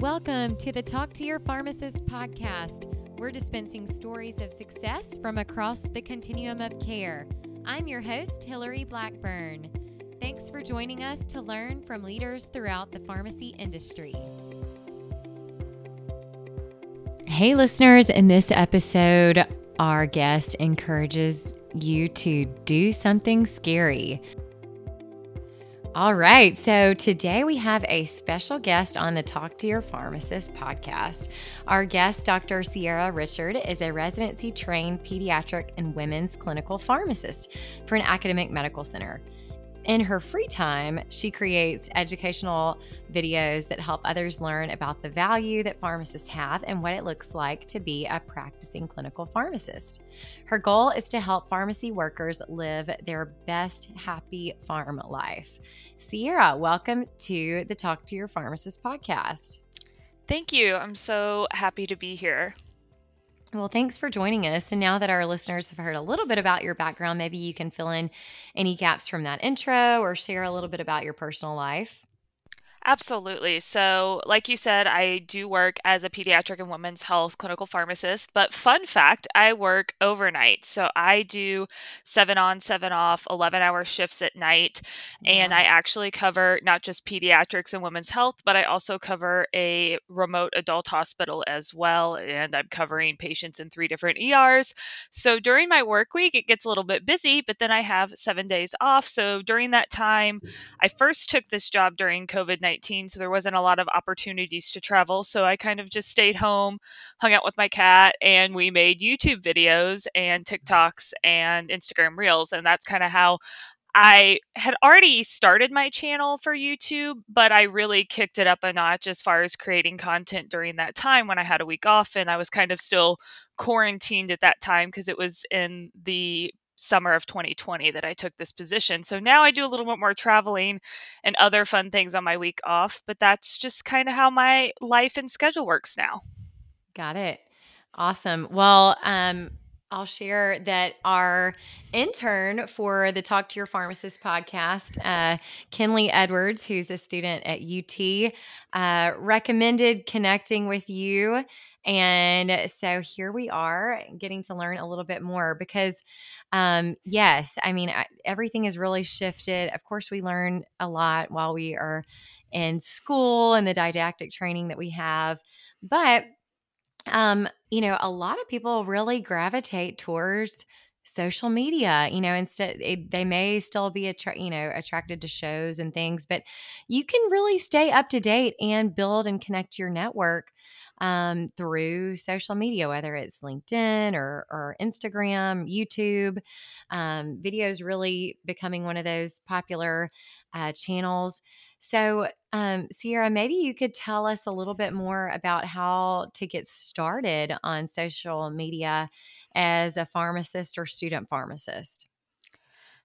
Welcome to the Talk to Your Pharmacist podcast. We're dispensing stories of success from across the continuum of care. I'm your host, Hillary Blackburn. Thanks for joining us to learn from leaders throughout the pharmacy industry. Hey, listeners, in this episode, our guest encourages you to do something scary. All right, so today we have a special guest on the Talk to Your Pharmacist podcast. Our guest, Dr. Sierra Richard, is a residency-trained pediatric and women's clinical pharmacist for an academic medical center. In her free time, she creates educational videos that help others learn about the value that pharmacists have and what it looks like to be a practicing clinical pharmacist. Her goal is to help pharmacy workers live their best happy farm life. Sierra, welcome to the Talk to Your Pharmacist podcast. Thank you. I'm so happy to be here. Well, thanks for joining us. And now that our listeners have heard a little bit about your background, maybe you can fill in any gaps from that intro or share a little bit about your personal life. Absolutely. So like you said, I do work as a pediatric and women's health clinical pharmacist, but fun fact, I work overnight. So I do 7 on, 7 off, 11-hour shifts at night. And I actually cover not just pediatrics and women's health, but I also cover a remote adult hospital as well. And I'm covering patients in 3 different ERs. So during my work week, it gets a little bit busy, but then I have 7 days off. So during that time, I first took this job during COVID-19. So there wasn't a lot of opportunities to travel. So I kind of just stayed home, hung out with my cat, and we made YouTube videos and TikToks and Instagram Reels. And that's kind of how I had already started my channel for YouTube, but I really kicked it up a notch as far as creating content during that time when I had a week off. And I was kind of still quarantined at that time because it was in the summer of 2020 that I took this position. So now I do a little bit more traveling and other fun things on my week off, but that's just kind of how my life and schedule works now. Got it. Awesome. Well, I'll share that our intern for the Talk to Your Pharmacist podcast, Kenley Edwards, who's a student at UT, recommended connecting with you. And so here we are getting to learn a little bit more because, yes, I mean, everything has really shifted. Of course, we learn a lot while we are in school and the didactic training that we have, but you know, a lot of people really gravitate towards social media, you know, instead they may still be, attracted to shows and things, but you can really stay up to date and build and connect your network, through social media, whether it's LinkedIn or Instagram, YouTube, videos really becoming one of those popular, channels. So, Sierra, maybe you could tell us a little bit more about how to get started on social media as a pharmacist or student pharmacist.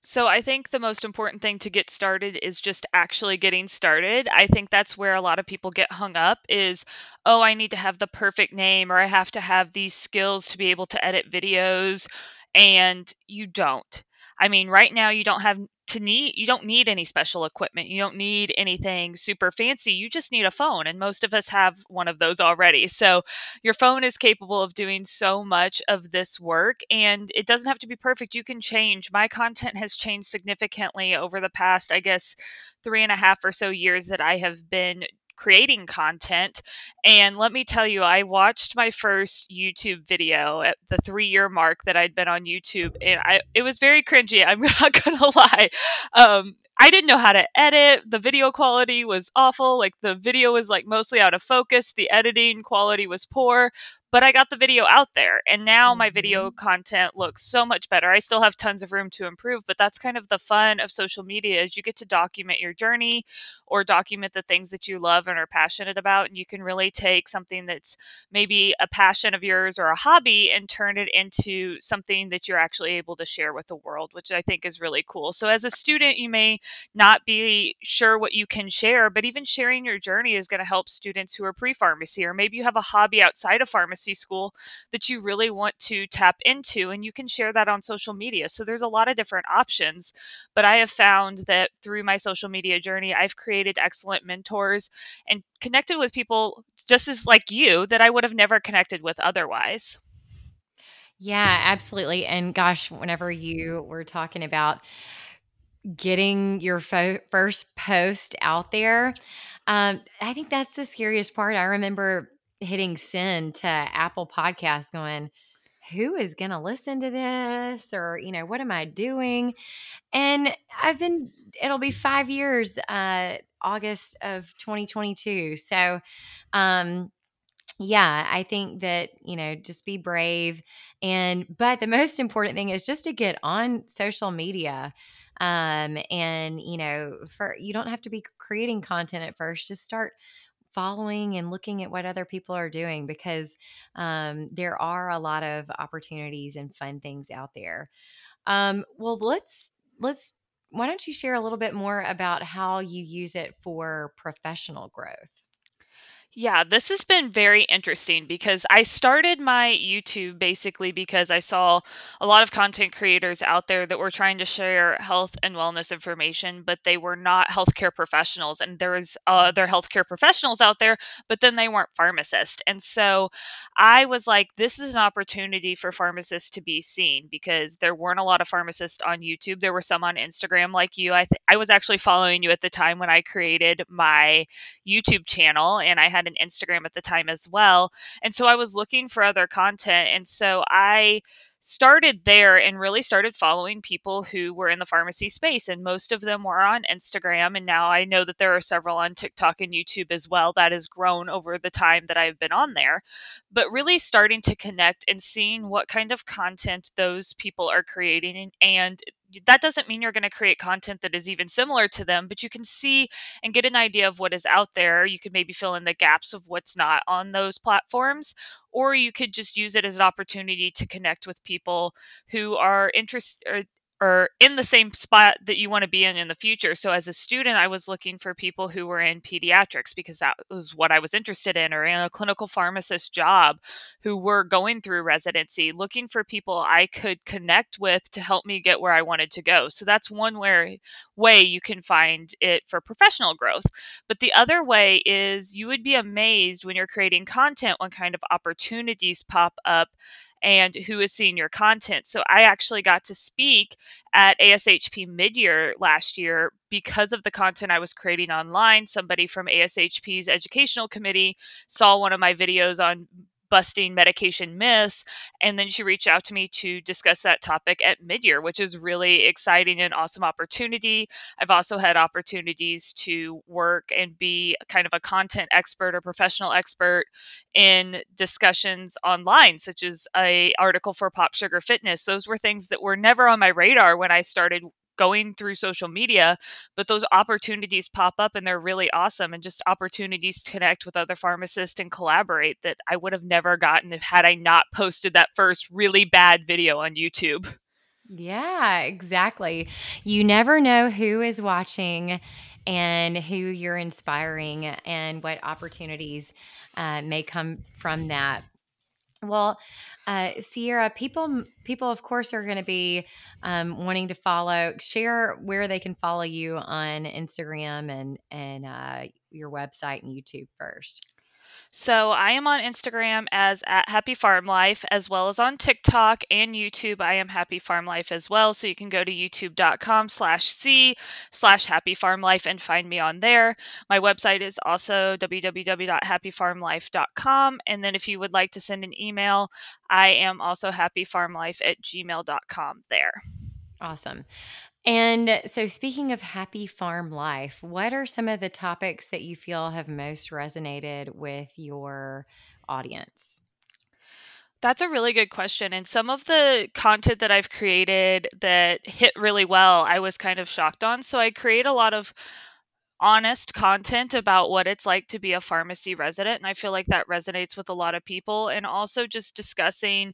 So I think the most important thing to get started is just actually getting started. I think that's where a lot of people get hung up is, oh, I need to have the perfect name or I have to have these skills to be able to edit videos. And you don't. I mean, right now you don't have you don't need any special equipment. You don't need anything super fancy. You just need a phone. And most of us have one of those already. So your phone is capable of doing so much of this work and it doesn't have to be perfect. You can change. My content has changed significantly over the past, 3.5 or so years that I have been creating content. And let me tell you, I watched my first YouTube video at the 3-year mark that I'd been on YouTube. And it was very cringy. I'm not going to lie. I didn't know how to edit. The video quality was awful. The video was mostly out of focus. The editing quality was poor, but I got the video out there. And now my video content looks so much better. I still have tons of room to improve, but that's kind of the fun of social media is you get to document your journey or document the things that you love and are passionate about. And you can really take something that's maybe a passion of yours or a hobby and turn it into something that you're actually able to share with the world, which I think is really cool. So as a student, you may not be sure what you can share, but even sharing your journey is going to help students who are pre-pharmacy, or maybe you have a hobby outside of pharmacy school that you really want to tap into, and you can share that on social media. So there's a lot of different options, but I have found that through my social media journey, I've created excellent mentors and connected with people just as like you that I would have never connected with otherwise. Yeah, absolutely. And gosh, whenever you were talking about getting your first post out there, I think that's the scariest part. I remember hitting send to Apple Podcasts going, who is going to listen to this? Or, you know, what am I doing? And it'll be 5 years, August of 2022. So, yeah, I think that, you know, just be brave. But the most important thing is just to get on social media. And, you know, you don't have to be creating content at first. Just start following and looking at what other people are doing, because there are a lot of opportunities and fun things out there. Well, why don't you share a little bit more about how you use it for professional growth? Yeah, this has been very interesting because I started my YouTube basically because I saw a lot of content creators out there that were trying to share health and wellness information, but they were not healthcare professionals. And there was other healthcare professionals out there, but then they weren't pharmacists. And so I was like, this is an opportunity for pharmacists to be seen, because there weren't a lot of pharmacists on YouTube. There were some on Instagram like you. I was actually following you at the time when I created my YouTube channel, and I had an Instagram at the time as well. And so I was looking for other content. And so I started there and really started following people who were in the pharmacy space. And most of them were on Instagram. And now I know that there are several on TikTok and YouTube as well. That has grown over the time that I've been on there. But really starting to connect and seeing what kind of content those people are creating. And that doesn't mean you're going to create content that is even similar to them, but you can see and get an idea of what is out there. You could maybe fill in the gaps of what's not on those platforms, or you could just use it as an opportunity to connect with people who are interested or in the same spot that you want to be in the future. So as a student, I was looking for people who were in pediatrics because that was what I was interested in, or in a clinical pharmacist job who were going through residency, looking for people I could connect with to help me get where I wanted to go. So that's one way you can find it for professional growth. But the other way is you would be amazed when you're creating content, what kind of opportunities pop up and who is seeing your content. So I actually got to speak at ASHP Midyear last year because of the content I was creating online. Somebody from ASHP's educational committee saw one of my videos on busting medication myths, and then she reached out to me to discuss that topic at Midyear, which is really exciting and awesome opportunity. I've also had opportunities to work and be kind of a content expert or professional expert in discussions online, such as an article for Pop Sugar Fitness. Those were things that were never on my radar when I started going through social media, but those opportunities pop up and they're really awesome, and just opportunities to connect with other pharmacists and collaborate that I would have never gotten had I not posted that first really bad video on YouTube. Yeah, exactly. You never know who is watching and who you're inspiring and what opportunities may come from that. Well, Sierra, people of course are going to be wanting to share where they can follow you on Instagram and your website and YouTube first. So I am on Instagram as @happyfarmlife, as well as on TikTok and YouTube. I am Happy Farm Life as well. So you can go to youtube.com/c/happyfarmlife and find me on there. My website is also www.happyfarmlife.com. And then if you would like to send an email, I am also happyfarmlife@gmail.com there. Awesome. And so speaking of Happy Farm Life, what are some of the topics that you feel have most resonated with your audience? That's a really good question. And some of the content that I've created that hit really well, I was kind of shocked on. So I create a lot of honest content about what it's like to be a pharmacy resident. And I feel like that resonates with a lot of people. And also just discussing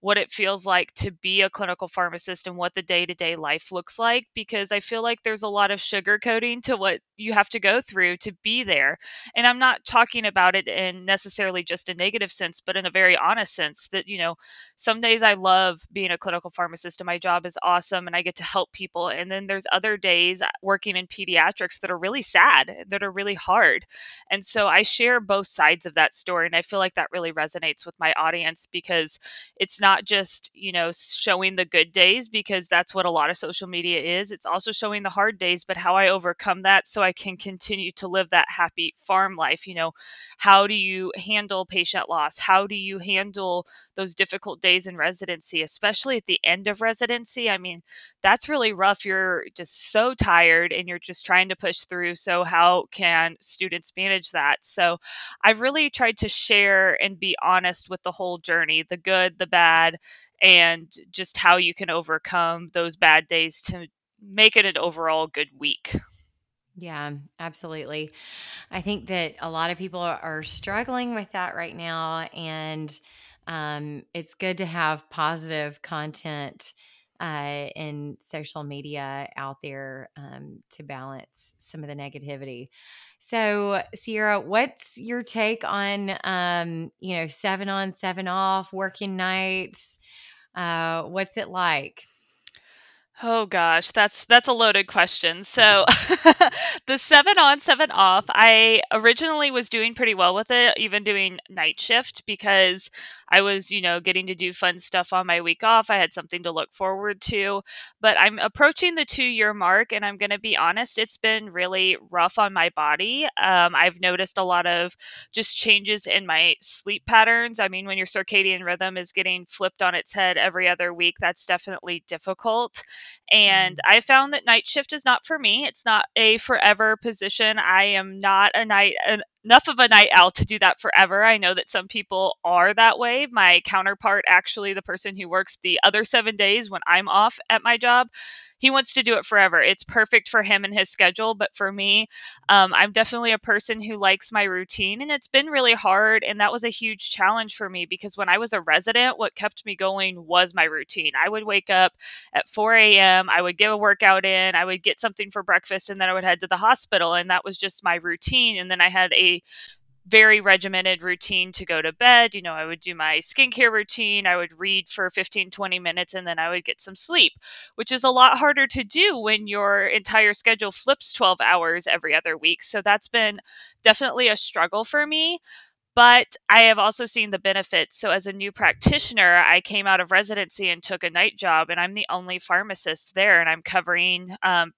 what it feels like to be a clinical pharmacist and what the day-to-day life looks like, because I feel like there's a lot of sugarcoating to what you have to go through to be there. And I'm not talking about it in necessarily just a negative sense, but in a very honest sense that, you know, some days I love being a clinical pharmacist and my job is awesome and I get to help people. And then there's other days working in pediatrics that are really sad, that are really hard. And so I share both sides of that story. And I feel like that really resonates with my audience, because it's not just, you know, showing the good days, because that's what a lot of social media is. It's also showing the hard days, but how I overcome that so I can continue to live that happy farm life. You know, how do you handle patient loss? How do you handle those difficult days in residency, especially at the end of residency? I mean, that's really rough. You're just so tired and you're just trying to push through. So how can students manage that? So I've really tried to share and be honest with the whole journey, the good, the bad, and just how you can overcome those bad days to make it an overall good week. Yeah, absolutely. I think that a lot of people are struggling with that right now, and it's good to have positive content in social media out there to balance some of the negativity. So, Sierra, what's your take on, 7 on, 7 off, working nights? What's it like? Oh gosh, that's a loaded question. So the 7 on, 7 off, I originally was doing pretty well with it, even doing night shift, because I was, getting to do fun stuff on my week off. I had something to look forward to, but I'm approaching the 2-year mark, and I'm going to be honest, it's been really rough on my body. I've noticed a lot of just changes in my sleep patterns. I mean, when your circadian rhythm is getting flipped on its head every other week, that's definitely difficult. And I found that night shift is not for me. It's not a forever position. I am not enough of a night owl to do that forever. I know that some people are that way. My counterpart, actually, the person who works the other 7 days when I'm off at my job, he wants to do it forever. It's perfect for him and his schedule. But for me, I'm definitely a person who likes my routine, and it's been really hard. And that was a huge challenge for me, because when I was a resident, what kept me going was my routine. I would wake up at 4 a.m. I would get a workout in, I would get something for breakfast, and then I would head to the hospital. And that was just my routine. And then I had a very regimented routine to go to bed. I would do my skincare routine, I would read for 15, 20 minutes, and then I would get some sleep, which is a lot harder to do when your entire schedule flips 12 hours every other week. So that's been definitely a struggle for me. But I have also seen the benefits. So as a new practitioner, I came out of residency and took a night job, and I'm the only pharmacist there, and I'm covering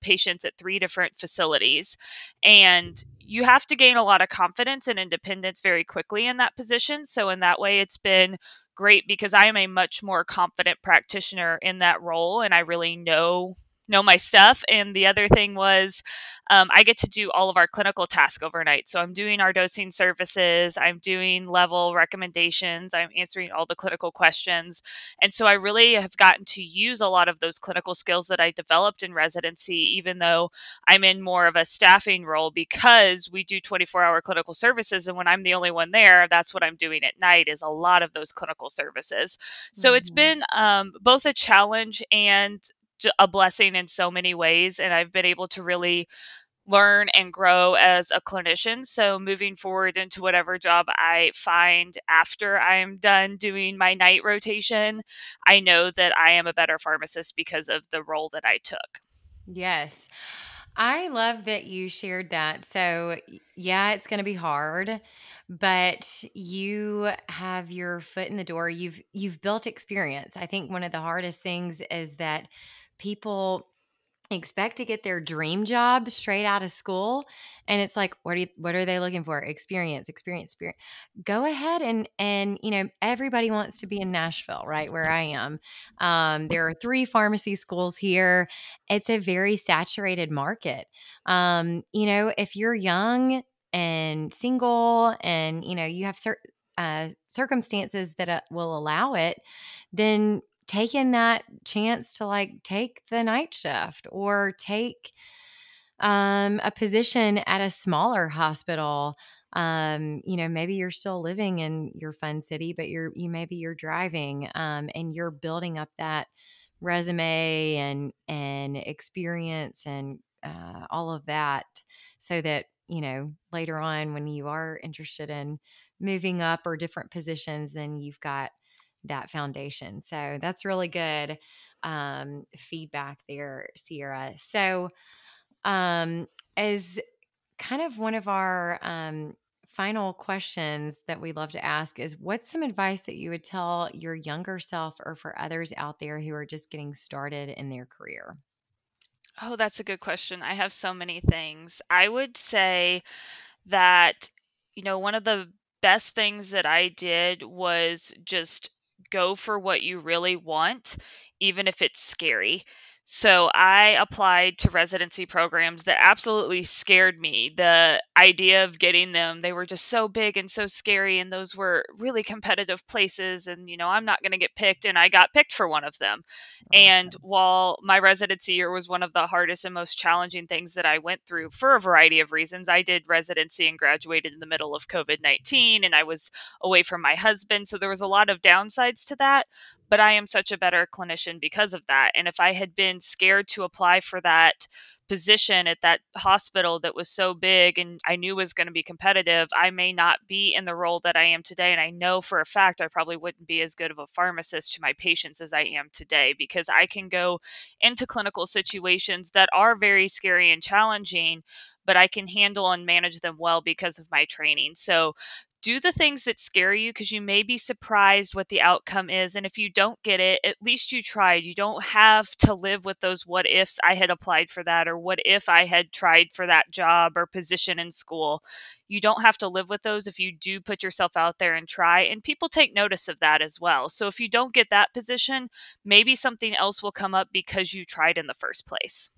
patients at 3 different facilities. And you have to gain a lot of confidence and independence very quickly in that position. So in that way, it's been great, because I am a much more confident practitioner in that role, and I really know my stuff. And the other thing was, I get to do all of our clinical tasks overnight. So I'm doing our dosing services, I'm doing level recommendations, I'm answering all the clinical questions. And so I really have gotten to use a lot of those clinical skills that I developed in residency, even though I'm in more of a staffing role, because we do 24-hour clinical services. And when I'm the only one there, that's what I'm doing at night, is a lot of those clinical services. So it's been both a challenge and a blessing in so many ways. And I've been able to really learn and grow as a clinician. So moving forward into whatever job I find after I'm done doing my night rotation, I know that I am a better pharmacist because of the role that I took. Yes. I love that you shared that. So yeah, it's going to be hard, but you have your foot in the door. You've built experience. I think one of the hardest things is that people expect to get their dream job straight out of school, and it's like, what are they looking for? Experience. Go ahead and everybody wants to be in Nashville, right where I am. There are 3 pharmacy schools here. It's a very saturated market. If you're young and single, and you have circumstances that will allow it, then taking that chance to take the night shift or take a position at a smaller hospital You know, maybe you're still living in your fun city, but maybe you're driving, and you're building up that resume and experience and all of that, so that, you know, later on when you are interested in moving up or different positions, then you've got that foundation. So that's really good feedback there, Sierra. So as kind of one of our final questions that we love to ask is, what's some advice that you would tell your younger self or for others out there who are just getting started in their career? Oh, that's a good question. I have so many things. I would say that, you know, one of the best things that I did was just go for what you really want, even if it's scary. So I applied to residency programs that absolutely scared me. The idea of getting them, they were just so big and so scary, and those were really competitive places, and, you know, I'm not going to get picked, and I got picked for one of them. Okay. And while my residency year was one of the hardest and most challenging things that I went through for a variety of reasons, I did residency and graduated in the middle of COVID-19, and I was away from my husband, so there was a lot of downsides to that, but I am such a better clinician because of that. And if I had been scared to apply for that position at that hospital that was so big and I knew was going to be competitive, I may not be in the role that I am today. And I know for a fact I probably wouldn't be as good of a pharmacist to my patients as I am today, because I can go into clinical situations that are very scary and challenging, but I can handle and manage them well because of my training. So do the things that scare you, because you may be surprised what the outcome is. And if you don't get it, at least you tried. You don't have to live with those what ifs. I had applied for that, or what if I had tried for that job or position in school. You don't have to live with those if you do put yourself out there and try. And people take notice of that as well. So if you don't get that position, maybe something else will come up because you tried in the first place.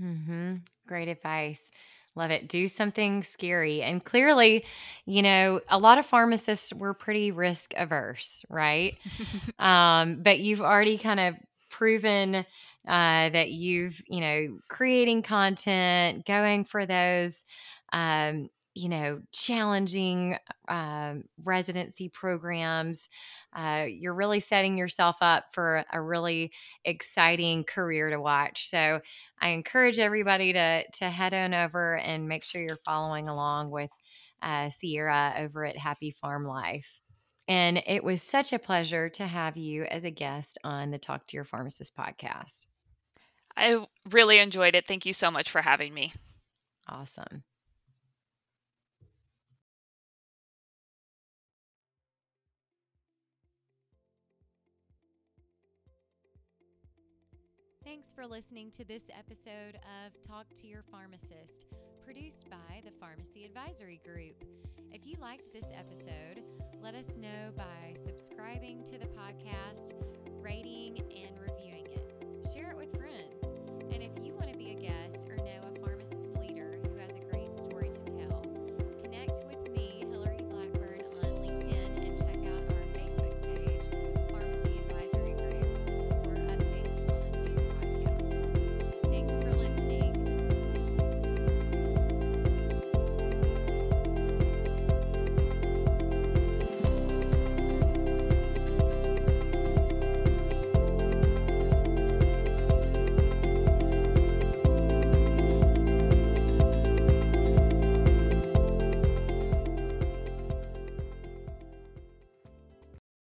Mm-hmm. Great advice. Love it. Do something scary. And clearly, you know, a lot of pharmacists were pretty risk averse, right? But you've already kind of proven that you've, you know, creating content, going for those, you know, challenging residency programs. You're really setting yourself up for a really exciting career to watch. So I encourage everybody to head on over and make sure you're following along with Sierra over at Happy Farm Life. And it was such a pleasure to have you as a guest on the Talk to Your Pharmacist podcast. I really enjoyed it. Thank you so much for having me. Awesome. Thanks for listening to this episode of Talk to Your Pharmacist, produced by the Pharmacy Advisory Group. If you liked this episode, let us know by subscribing to the podcast, rating, and reviewing it. Share it with friends.